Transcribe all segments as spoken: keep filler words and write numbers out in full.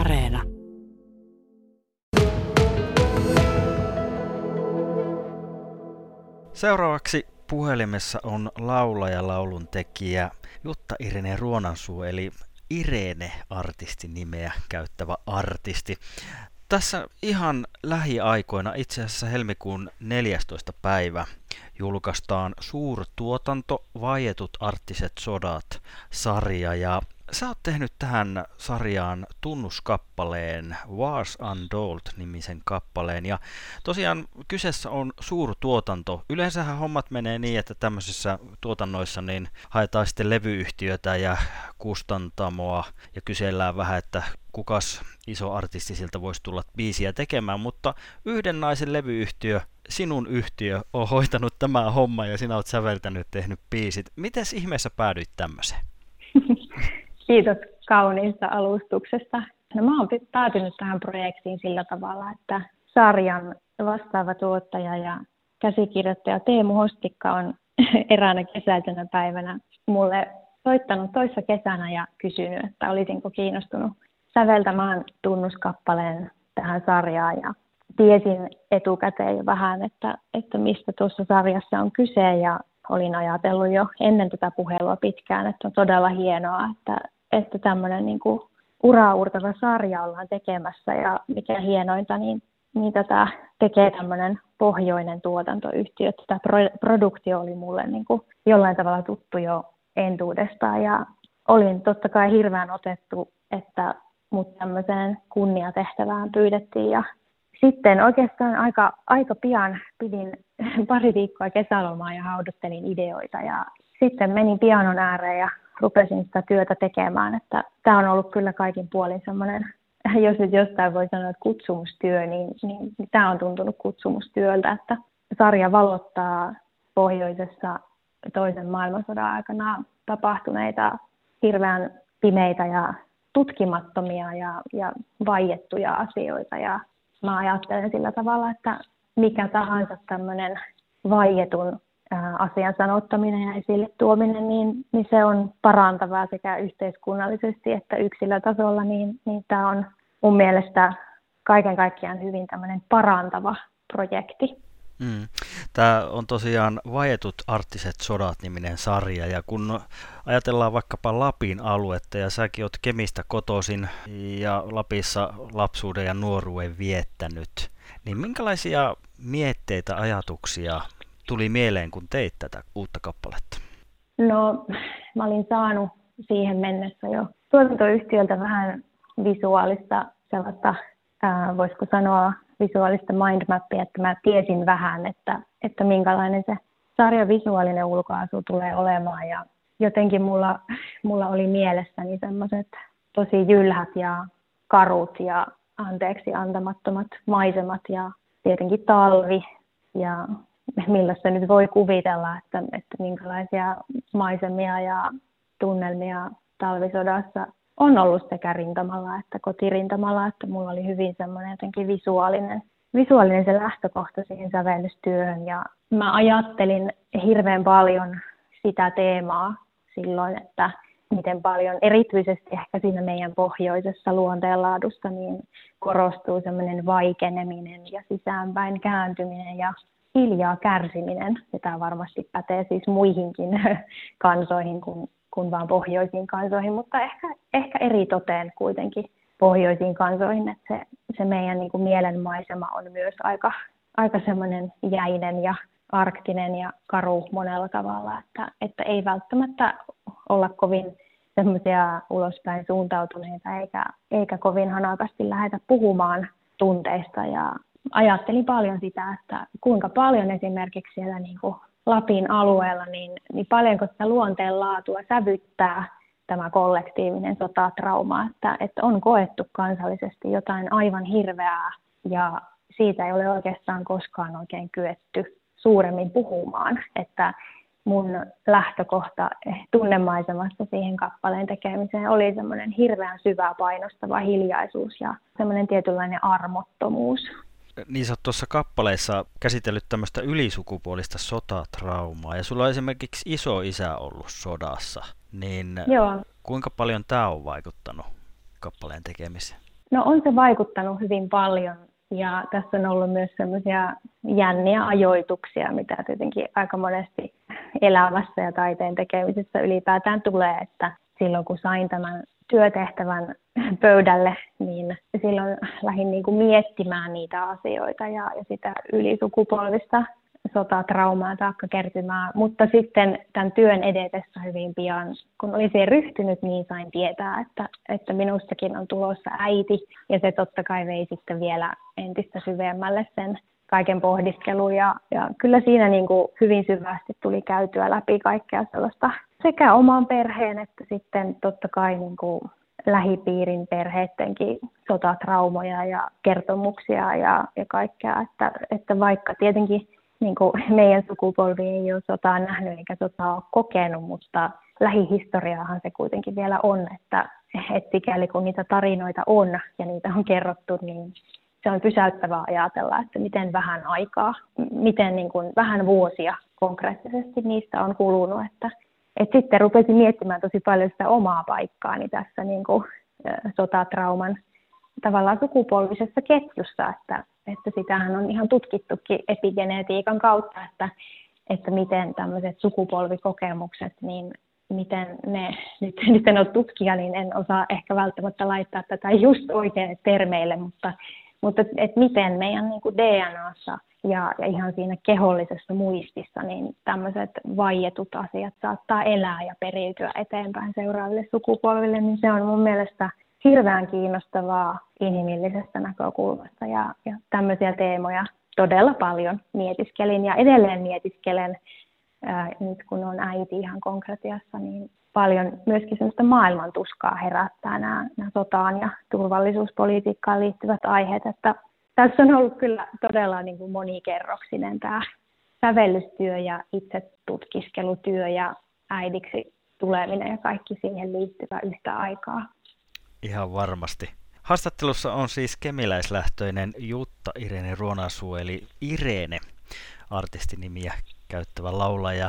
Areena. Seuraavaksi puhelimessa on laulaja, lauluntekijä Jutta Irene Ruonansuu, eli Irene artistin nimeä käyttävä artisti. Tässä ihan lähiaikoina, itse asiassa helmikuun neljästoista päivä, julkaistaan suurtuotanto Vaietut arktiset sodat -sarja, ja sä oot tehnyt tähän sarjaan tunnuskappaleen, Wars Untold-nimisen kappaleen, ja tosiaan kyseessä on suurtuotanto. Yleensähän hommat menee niin, että tämmöisissä tuotannoissa niin haetaan sitten levyyhtiötä ja kustantamoa ja kysellään vähän, että kukas iso artisti siltä voisi tulla biisiä tekemään, mutta yhden naisen levyyhtiö, sinun yhtiö, on hoitanut tämän homman ja sinä oot säveltänyt, tehnyt biisit. Mites ihmeessä päädyit tämmöiseen? Kiitos kauniista alustuksesta. No, mä oon päätynyt tähän projektiin sillä tavalla, että sarjan vastaava tuottaja ja käsikirjoittaja Teemu Hostikka on eräänä kesäisenä päivänä mulle soittanut toissa kesänä ja kysynyt, että olisinko kiinnostunut säveltämään tunnuskappaleen tähän sarjaan. Ja tiesin etukäteen jo vähän, että, että mistä tuossa sarjassa on kyse, ja olin ajatellut jo ennen tätä puhelua pitkään, että on todella hienoa, että, että tämmöinen niin kuin uraurtava sarja ollaan tekemässä, ja mikä hienointa, niin, niin tätä tekee tämmöinen pohjoinen tuotantoyhtiö. Tämä pro- produktio oli mulle niin kuin jollain tavalla tuttu jo entuudestaan, ja olin totta kai hirveän otettu, että mut tämmöiseen kunniatehtävään pyydettiin, ja sitten oikeastaan aika, aika pian pidin pari viikkoa kesälomaa ja haudottelin ideoita, ja sitten menin pianon ääreen ja rupesin sitä työtä tekemään. Että tämä on ollut kyllä kaikin puolin semmoinen, jos nyt jostain voi sanoa, että kutsumustyö, niin, niin, niin tämä on tuntunut kutsumustyöltä, että sarja valottaa pohjoisessa toisen maailmansodan aikana tapahtuneita hirveän pimeitä ja tutkimattomia ja, ja vaiettuja asioita, ja mä ajattelen sillä tavalla, että mikä tahansa tämmöinen vaietun asian sanottaminen ja esille tuominen, niin, niin se on parantavaa sekä yhteiskunnallisesti että yksilötasolla, niin, niin tämä on mun mielestä kaiken kaikkiaan hyvin tämmöinen parantava projekti. Mm. Tämä on tosiaan Vaietut arktiset sodat -niminen sarja, ja kun ajatellaan vaikkapa Lapin aluetta, ja säkin oot Kemistä kotoisin ja Lapissa lapsuuden ja nuoruuden viettänyt, niin minkälaisia mietteitä, ajatuksia tuli mieleen, kun teit tätä uutta kappaletta? No, mä olin saanut siihen mennessä jo tuotantoyhtiöltä vähän visuaalista sellaista, äh, voisiko sanoa, visuaalista mindmappia, että mä tiesin vähän, että, että minkälainen se sarjan visuaalinen ulkoasu tulee olemaan. Ja jotenkin mulla, mulla oli mielessäni sellaiset tosi jylhät ja karut ja anteeksi antamattomat maisemat ja tietenkin talvi. Ja millaista nyt voi kuvitella, että, että minkälaisia maisemia ja tunnelmia talvisodassa on ollut sekä rintamalla että kotirintamalla, että mulla oli hyvin semmoinen jotenkin visuaalinen, visuaalinen se lähtökohta siihen sävellystyöhön. Ja mä ajattelin hirveän paljon sitä teemaa silloin, että miten paljon erityisesti ehkä siinä meidän pohjoisessa luonteenlaadussa niin korostuu semmoinen vaikeneminen ja sisäänpäin kääntyminen ja hiljaa kärsiminen. Ja tämä varmasti pätee siis muihinkin kansoihin kuin kun vaan pohjoisiin kansoihin, mutta ehkä, ehkä eri toteen kuitenkin pohjoisiin kansoihin, että se, se meidän niin kuin mielenmaisema on myös aika, aika semmoinen jäinen ja arktinen ja karu monella tavalla, että, että ei välttämättä olla kovin semmoisia ulospäin suuntautuneita eikä, eikä kovin hanakasti lähdetä puhumaan tunteista, ja ajattelin paljon sitä, että kuinka paljon esimerkiksi siellä niin kuin Lapin alueella, niin, niin paljonko sitä luonteenlaatua sävyttää tämä kollektiivinen sotatrauma, että, että on koettu kansallisesti jotain aivan hirveää, ja siitä ei ole oikeastaan koskaan oikein kyetty suuremmin puhumaan, että mun lähtökohta tunnemaisemasta siihen kappaleen tekemiseen oli semmoinen hirveän syvää painostava hiljaisuus ja semmoinen tietynlainen armottomuus. Niin sä oot tuossa kappaleessa käsitellyt tämmöistä ylisukupuolista sotatraumaa, ja sulla on esimerkiksi isoisä ollut sodassa, niin Joo. Kuinka paljon tää on vaikuttanut kappaleen tekemiseen? No on se vaikuttanut hyvin paljon ja tässä on ollut myös semmoisia jänniä ajoituksia, mitä tietenkin aika monesti elämässä ja taiteen tekemisessä ylipäätään tulee, että silloin kun sain tämän työtehtävän pöydälle, niin silloin lähdin niin kuin miettimään niitä asioita ja, ja sitä ylisukupolvista sotatraumaa taakka kertymää, mutta sitten tämän työn edetessä hyvin pian, kun olin siihen ryhtynyt, niin sain tietää, että, että minustakin on tulossa äiti, ja se totta kai vei sitten vielä entistä syvemmälle sen kaiken pohdiskelun, ja, ja kyllä siinä niin kuin hyvin syvästi tuli käytyä läpi kaikkea sellaista sekä oman perheen että sitten totta kai niin kuin lähipiirin perheettenkin sotatraumoja ja kertomuksia ja, ja kaikkea, että, että vaikka tietenkin niin kuin meidän sukupolvi ei ole sotaa nähnyt eikä sotaa ole kokenut, mutta lähihistoriaahan se kuitenkin vielä on, että et sikäli kun niitä tarinoita on ja niitä on kerrottu, niin se on pysäyttävää ajatella, että miten vähän aikaa, miten niin kuin vähän vuosia konkreettisesti niistä on kulunut. Että, et sitten rupesin miettimään tosi paljon sitä omaa paikkaani tässä niin kuin sotatrauman tavallaan sukupolvisessa ketjussa, että että sitähän on ihan tutkittukin epigenetiikan kautta, että, että miten tämmöiset sukupolvikokemukset, niin miten ne, nyt, nyt en ole tutkija, niin en osaa ehkä välttämättä laittaa tätä just oikeille termeille, mutta, mutta että miten meidän niin kuin D N A:ssa ja, ja ihan siinä kehollisessa muistissa, niin tämmöiset vaietut asiat saattaa elää ja periytyä eteenpäin seuraaville sukupolville, niin se on mun mielestä hirveän kiinnostavaa inhimillisestä näkökulmasta ja, ja tämmöisiä teemoja todella paljon mietiskelin ja edelleen mietiskelen, ää, nyt kun on äiti ihan konkretiassa, niin paljon myöskin semmoista maailmantuskaa herättää nämä, nämä sotaan ja turvallisuuspolitiikkaan liittyvät aiheet, että tässä on ollut kyllä todella niin kuin monikerroksinen tämä sävellystyö ja itse tutkiskelutyö ja äidiksi tuleminen ja kaikki siihen liittyvä yhtä aikaa. Ihan varmasti. Haastattelussa on siis kemiläislähtöinen Jutta Irene Ruonansuu, eli Irene, artistinimiä käyttävä laulaja.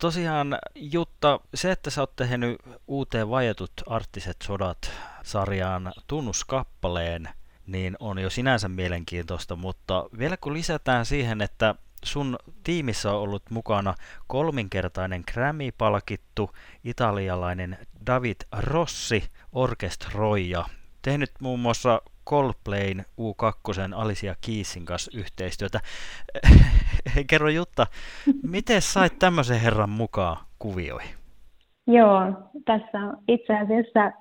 Tosiaan Jutta, se että sä oot tehnyt uuteen Vaietut arktiset sodat -sarjaan tunnuskappaleen, niin on jo sinänsä mielenkiintoista, mutta vielä kun lisätään siihen, että sun tiimissä on ollut mukana kolminkertainen Grammy-palkittu italialainen Davide Rossi, orkestroija, tehnyt muun muassa Coldplayn U kaksi Alicia Keysin kanssa yhteistyötä. Kerro Jutta, miten sait tämmöisen herran mukaan kuvioihin? Joo, tässä itse asiassa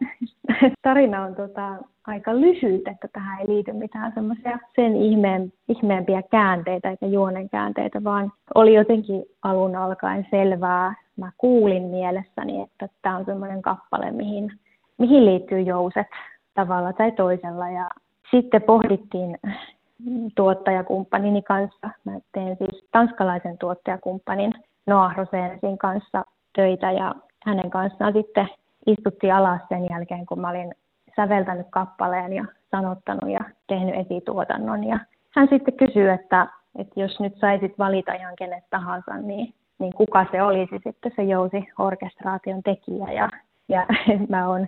tarina on tota aika lyhyt, että tähän ei liity mitään semmoisia sen ihmeen, ihmeempiä käänteitä eikä juonen käänteitä, vaan oli jotenkin alun alkaen selvää. Mä kuulin mielessäni, että tämä on semmoinen kappale, mihin, mihin liittyy jouset tavalla tai toisella. Ja sitten pohdittiin tuottajakumppanini kanssa, mä teen siis tanskalaisen tuottajakumppanin Noah Rosensin kanssa töitä ja hänen kanssaan sitten istuttiin alas sen jälkeen, kun mä olin säveltänyt kappaleen ja sanottanut ja tehnyt esituotannon. Ja hän sitten kysyi, että, että jos nyt saisit valita ihan kenet tahansa, niin, niin kuka se olisi sitten se jousi orkestraation tekijä. Ja, ja mä oon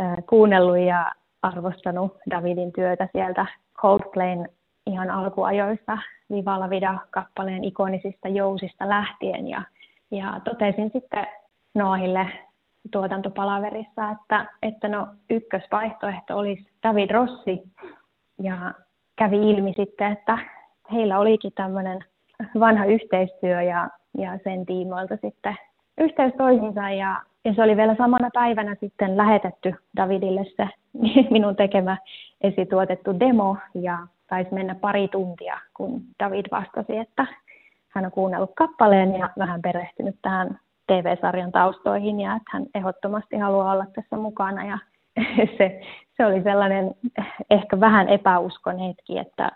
äh, kuunnellut ja arvostanut Davidin työtä sieltä Coldplayn ihan alkuajoista Viva La Vida-kappaleen ikonisista jousista lähtien. Ja, ja totesin sitten Noahille tuotantopalaverissa, että, että no ykkösvaihtoehto olisi Davide Rossi, ja kävi ilmi sitten, että heillä olikin tämmöinen vanha yhteistyö ja, ja sen tiimoilta sitten yhteys toisinsa, ja, ja se oli vielä samana päivänä sitten lähetetty Davidille se minun tekemä esituotettu demo, ja taisi mennä pari tuntia, kun David vastasi, että hän on kuunnellut kappaleen ja vähän perehtynyt tähän T V-sarjan taustoihin ja että hän ehdottomasti haluaa olla tässä mukana. Ja se, se oli sellainen ehkä vähän epäuskon hetki, että,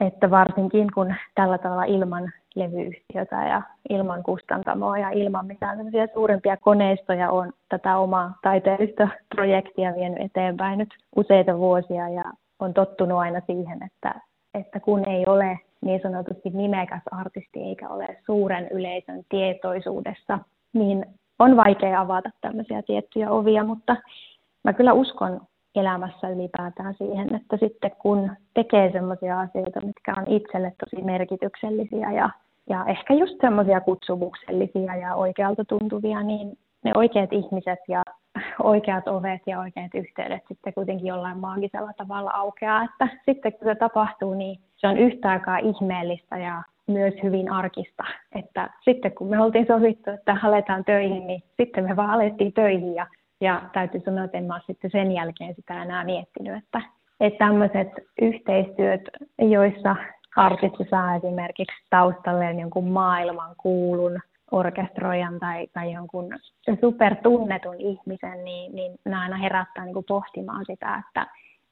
että varsinkin kun tällä tavalla ilman levyyhtiötä ja ilman kustantamoa ja ilman mitään suurempia koneistoja on tätä omaa taiteellista projektia vienyt eteenpäin nyt useita vuosia ja on tottunut aina siihen, että, että kun ei ole niin sanotusti nimekäs artisti eikä ole suuren yleisön tietoisuudessa, niin on vaikea avata tämmöisiä tiettyjä ovia, mutta mä kyllä uskon elämässä ylipäätään siihen, että sitten kun tekee semmoisia asioita, mitkä on itselle tosi merkityksellisiä ja, ja ehkä just semmoisia kutsumuksellisia ja oikealta tuntuvia, niin ne oikeat ihmiset ja oikeat ovet ja oikeat yhteydet sitten kuitenkin jollain maagisella tavalla aukeaa, että sitten kun se tapahtuu, niin se on yhtä aikaa ihmeellistä ja myös hyvin arkista, että sitten kun me oltiin sovittu, että aletaan töihin, niin sitten me vaan alettiin töihin ja, ja täytyy sanoa, että en mä ole sitten sen jälkeen sitä enää miettinyt, että, että tämmöiset yhteistyöt, joissa artisti saa esimerkiksi taustalleen jonkun maailman kuulun orkestroijan tai, tai jonkun supertunnetun ihmisen, niin, niin nämä aina herättää niin kuin pohtimaan sitä, että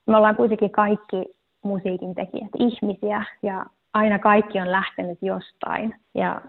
me ollaan kuitenkin kaikki musiikin tekijät ihmisiä ja aina kaikki on lähtenyt jostain ja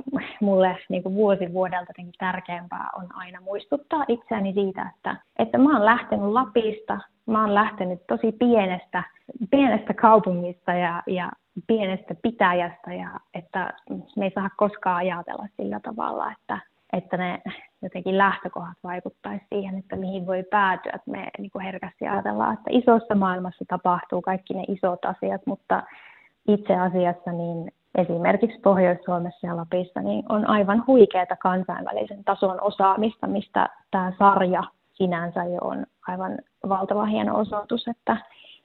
mulle niin kuin vuosi vuodelta tärkeämpää on aina muistuttaa itseäni siitä, että, että mä oon lähtenyt Lapista, mä oon lähtenyt tosi pienestä, pienestä kaupungista ja, ja pienestä pitäjästä ja että me ei saa koskaan ajatella sillä tavalla, että, että ne jotenkin lähtökohdat vaikuttaisi siihen, että mihin voi päätyä. Että me niin kuin herkästi ajatellaan, että isossa maailmassa tapahtuu kaikki ne isot asiat, mutta itse asiassa niin esimerkiksi Pohjois-Suomessa ja Lapissa niin on aivan huikeata kansainvälisen tason osaamista, mistä tämä sarja sinänsä jo on aivan valtava hieno osoitus, että,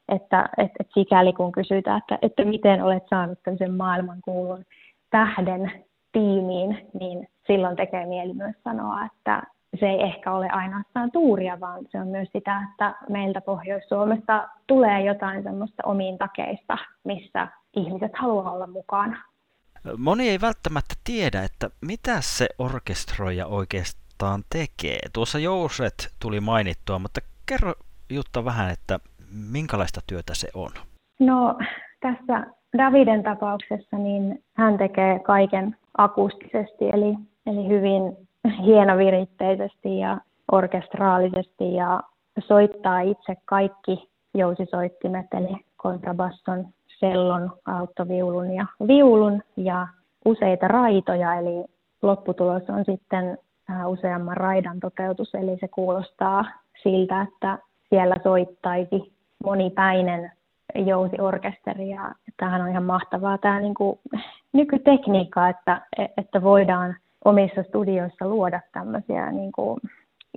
että, että, että sikäli kun kysytään, että, että miten olet saanut tämmöisen maailmankuulun tähden tiimiin, niin silloin tekee mieli myös sanoa, että se ei ehkä ole ainoastaan tuuria, vaan se on myös sitä, että meiltä Pohjois-Suomesta tulee jotain semmoista omiin takeista, missä ihmiset haluaa olla mukana. Moni ei välttämättä tiedä, että mitä se orkestroija oikeastaan tekee. Tuossa jouset tuli mainittua, mutta kerro Jutta vähän, että minkälaista työtä se on? No tässä Daviden tapauksessa niin hän tekee kaiken akustisesti, eli, eli hyvin hienoviritteisesti ja orkestraalisesti ja soittaa itse kaikki jousisoittimet, eli kontrabasson, sellon, alttoviulun ja viulun ja useita raitoja, eli lopputulos on sitten useamman raidan toteutus, eli se kuulostaa siltä, että siellä soittaisi monipäinen jousiorkesteri ja tämähän on ihan mahtavaa tämä niin kuin nykytekniikka, että, että voidaan omissa studioissa luoda tämmöisiä niin kuin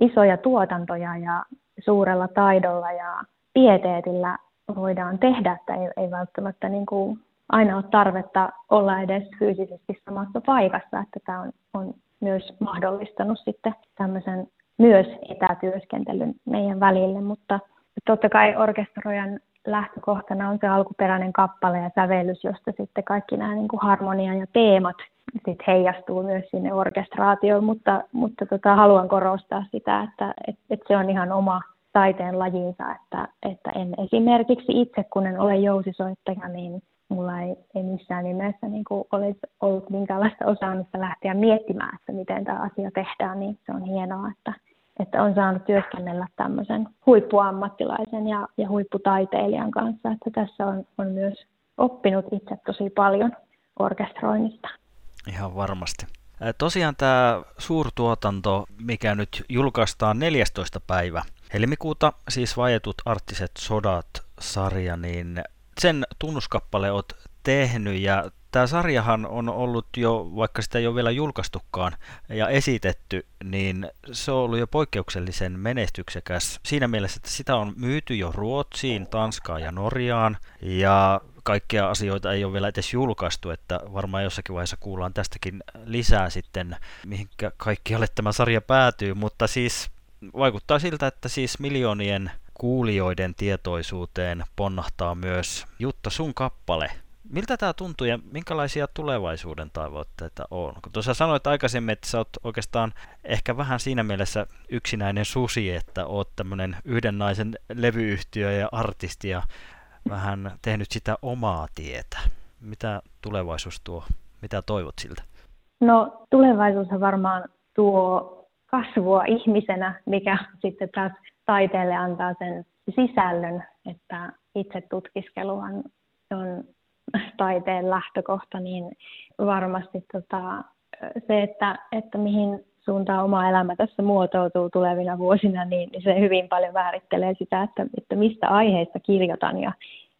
isoja tuotantoja ja suurella taidolla ja pieteetillä voidaan tehdä, että ei, ei välttämättä niin kuin aina ole tarvetta olla edes fyysisesti samassa paikassa, että tämä on, on myös mahdollistanut sitten tämmöisen myös etätyöskentelyn meidän välille, mutta totta kai orkestroijan lähtökohtana on se alkuperäinen kappale ja sävellys, josta sitten kaikki nämä niin kuin harmonia ja teemat sitten heijastuu myös sinne orkestraatioon, mutta, mutta tota, haluan korostaa sitä, että et, et se on ihan oma taiteen lajinsa, että, että en esimerkiksi itse, kun en ole jousisoittaja, niin mulla ei, ei missään nimessä niin kuin olisi ollut minkäänlaista osaamista lähteä miettimään, että miten tämä asia tehdään, niin se on hienoa, että, että on saanut työskennellä tämmöisen huippuammattilaisen ja, ja huipputaiteilijan kanssa, että tässä on, on myös oppinut itse tosi paljon orkestroinnista. Ihan varmasti. Tosiaan tämä suurtuotanto, mikä nyt julkaistaan neljästoista päivä helmikuuta, siis Vaietut arktiset sodat-sarja, niin sen tunnuskappale olet tehnyt ja tämä sarjahan on ollut jo, vaikka sitä ei ole vielä julkaistukaan ja esitetty, niin se on ollut jo poikkeuksellisen menestyksekäs siinä mielessä, että sitä on myyty jo Ruotsiin, Tanskaan ja Norjaan ja kaikkia asioita ei ole vielä edes julkaistu, että varmaan jossakin vaiheessa kuullaan tästäkin lisää sitten, mihinkä kaikkialle tämä sarja päätyy, mutta siis vaikuttaa siltä, että siis miljoonien kuulijoiden tietoisuuteen ponnahtaa myös Jutta sun kappale. Miltä tämä tuntuu ja minkälaisia tulevaisuuden tavoitteita on? Kun tuossa sanoit aikaisemmin, että sä oot oikeastaan ehkä vähän siinä mielessä yksinäinen susi, että oot tämmöinen yhden naisen levyyhtiö ja artisti ja vähän tehnyt sitä omaa tietä. Mitä tulevaisuus tuo? Mitä toivot siltä? No tulevaisuus varmaan tuo kasvua ihmisenä, mikä sitten taas taiteelle antaa sen sisällön, että itse tutkiskeluhan on taiteen lähtökohta, niin varmasti tota, se, että, että mihin suuntaan oma elämä tässä muotoutuu tulevina vuosina, niin se hyvin paljon määrittelee sitä, että, että mistä aiheista kirjoitan ja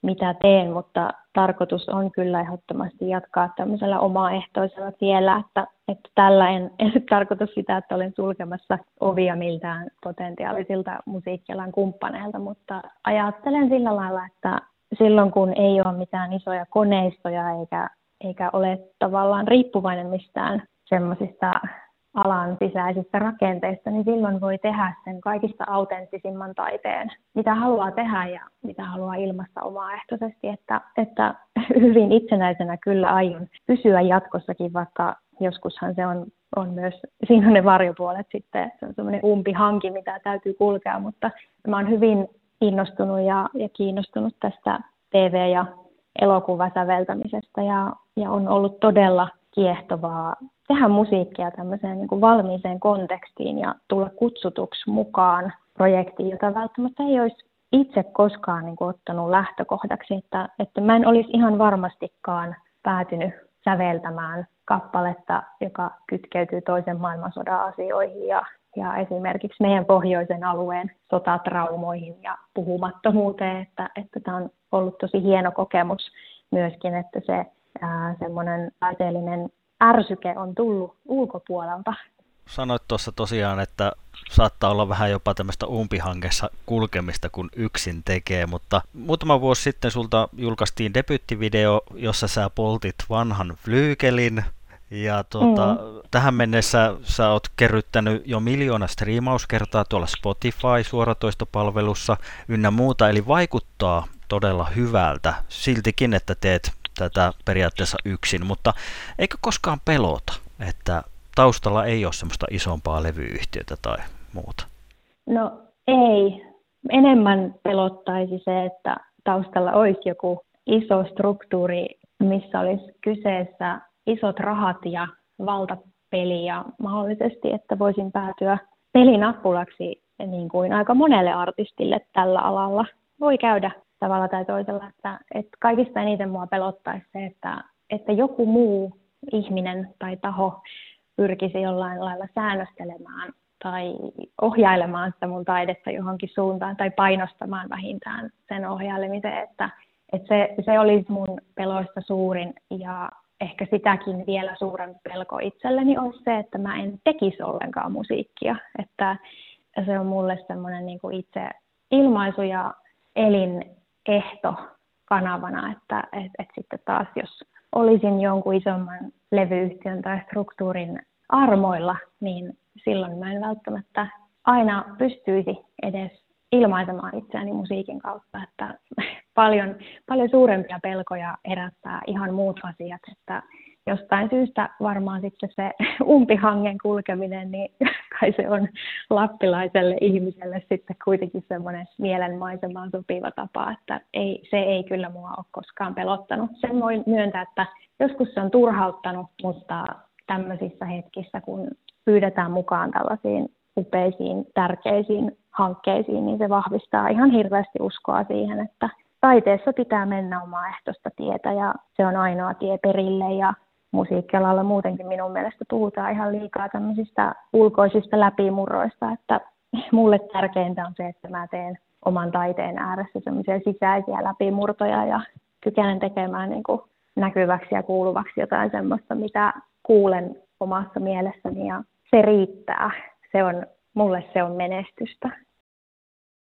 mitä teen, mutta tarkoitus on kyllä ehdottomasti jatkaa tämmöisellä omaehtoisella tiellä, että, että tällä en, en tarkoita sitä, että olen sulkemassa ovia miltään potentiaalisilta musiikkialan kumppaneilta, mutta ajattelen sillä lailla, että silloin kun ei ole mitään isoja koneistoja eikä, eikä ole tavallaan riippuvainen mistään semmoisista alan sisäisistä rakenteista, niin silloin voi tehdä sen kaikista autenttisimman taiteen, mitä haluaa tehdä ja mitä haluaa ilmaista omaehtoisesti, että, että hyvin itsenäisenä kyllä aion pysyä jatkossakin, vaikka joskushan se on, on myös, siinä on ne varjopuolet sitten, se on semmoinen umpihanki, mitä täytyy kulkea, mutta mä oon hyvin innostunut ja, ja kiinnostunut tästä T V- ja elokuvasäveltämisestä ja, ja on ollut todella kiehtovaa tehdä musiikkia tämmöiseen niin kuin valmiiseen kontekstiin ja tulla kutsutuksi mukaan projektiin, jota välttämättä ei olisi itse koskaan niin kuin ottanut lähtökohdaksi. Että, että mä en olisi ihan varmastikaan päätynyt säveltämään kappaletta, joka kytkeytyy toisen maailmansodan asioihin ja, ja esimerkiksi meidän pohjoisen alueen sotatraumoihin ja puhumattomuuteen. Että, että tämä on ollut tosi hieno kokemus myöskin, että se ää, semmoinen taiteellinen ärsyke on tullut ulkopuolelta. Sanoit tuossa tosiaan, että saattaa olla vähän jopa tämmöistä umpihankessa kulkemista, kun yksin tekee, mutta muutama vuosi sitten sulta julkaistiin debyyttivideo, jossa sä poltit vanhan flyykelin, ja tuota, mm. tähän mennessä sä oot kerryttänyt jo miljoona striimauskertaa tuolla Spotify-suoratoistopalvelussa ynnä muuta, eli vaikuttaa todella hyvältä siltikin, että teet tätä periaatteessa yksin, mutta eikö koskaan pelota, että taustalla ei ole semmoista isompaa levyyhtiötä tai muuta? No ei. Enemmän pelottaisi se, että taustalla olisi joku iso struktuuri, missä olisi kyseessä isot rahat ja valtapeli ja mahdollisesti, että voisin päätyä pelinappulaksi niin kuin aika monelle artistille tällä alalla. Voi käydä tavalla tai toisella, että, että kaikista eniten mua pelottaisi se, että, että joku muu ihminen tai taho pyrkisi jollain lailla säännöstelemään tai ohjailemaan sitä mun taidetta johonkin suuntaan tai painostamaan vähintään sen ohjailemiseen, että, että se, se olisi mun peloista suurin ja ehkä sitäkin vielä suurempi pelko itselleni on se, että mä en tekisi ollenkaan musiikkia, että se on mulle semmoinen niin kuin itse ilmaisu ja elinehto kanavana, että et, et sitten taas jos olisin jonkun isomman levyyhtiön tai struktuurin armoilla, niin silloin mä en välttämättä aina pystyisi edes ilmaisemaan itseäni musiikin kautta, että paljon, paljon suurempia pelkoja herättää ihan muut asiat, että jostain syystä varmaan sitten se umpihangen kulkeminen, niin kai se on lappilaiselle ihmiselle sitten kuitenkin semmoinen mielenmaisemaan sopiva tapa, että ei, se ei kyllä mua ole koskaan pelottanut. Sen voin myöntää, että joskus se on turhauttanut, mutta tämmöisissä hetkissä, kun pyydetään mukaan tällaisiin upeisiin, tärkeisiin hankkeisiin, niin se vahvistaa ihan hirveästi uskoa siihen, että taiteessa pitää mennä omaehtoista tietä ja se on ainoa tie perille ja musiikkialalla muutenkin minun mielestä puhutaan ihan liikaa tämmöisistä ulkoisista läpimurroista, että mulle tärkeintä on se, että mä teen oman taiteen ääressä semmoisia sisäisiä läpimurtoja ja kykenen tekemään niin kuin näkyväksi ja kuuluvaksi jotain semmoista, mitä kuulen omassa mielessäni ja se riittää. Se on, mulle se on menestystä.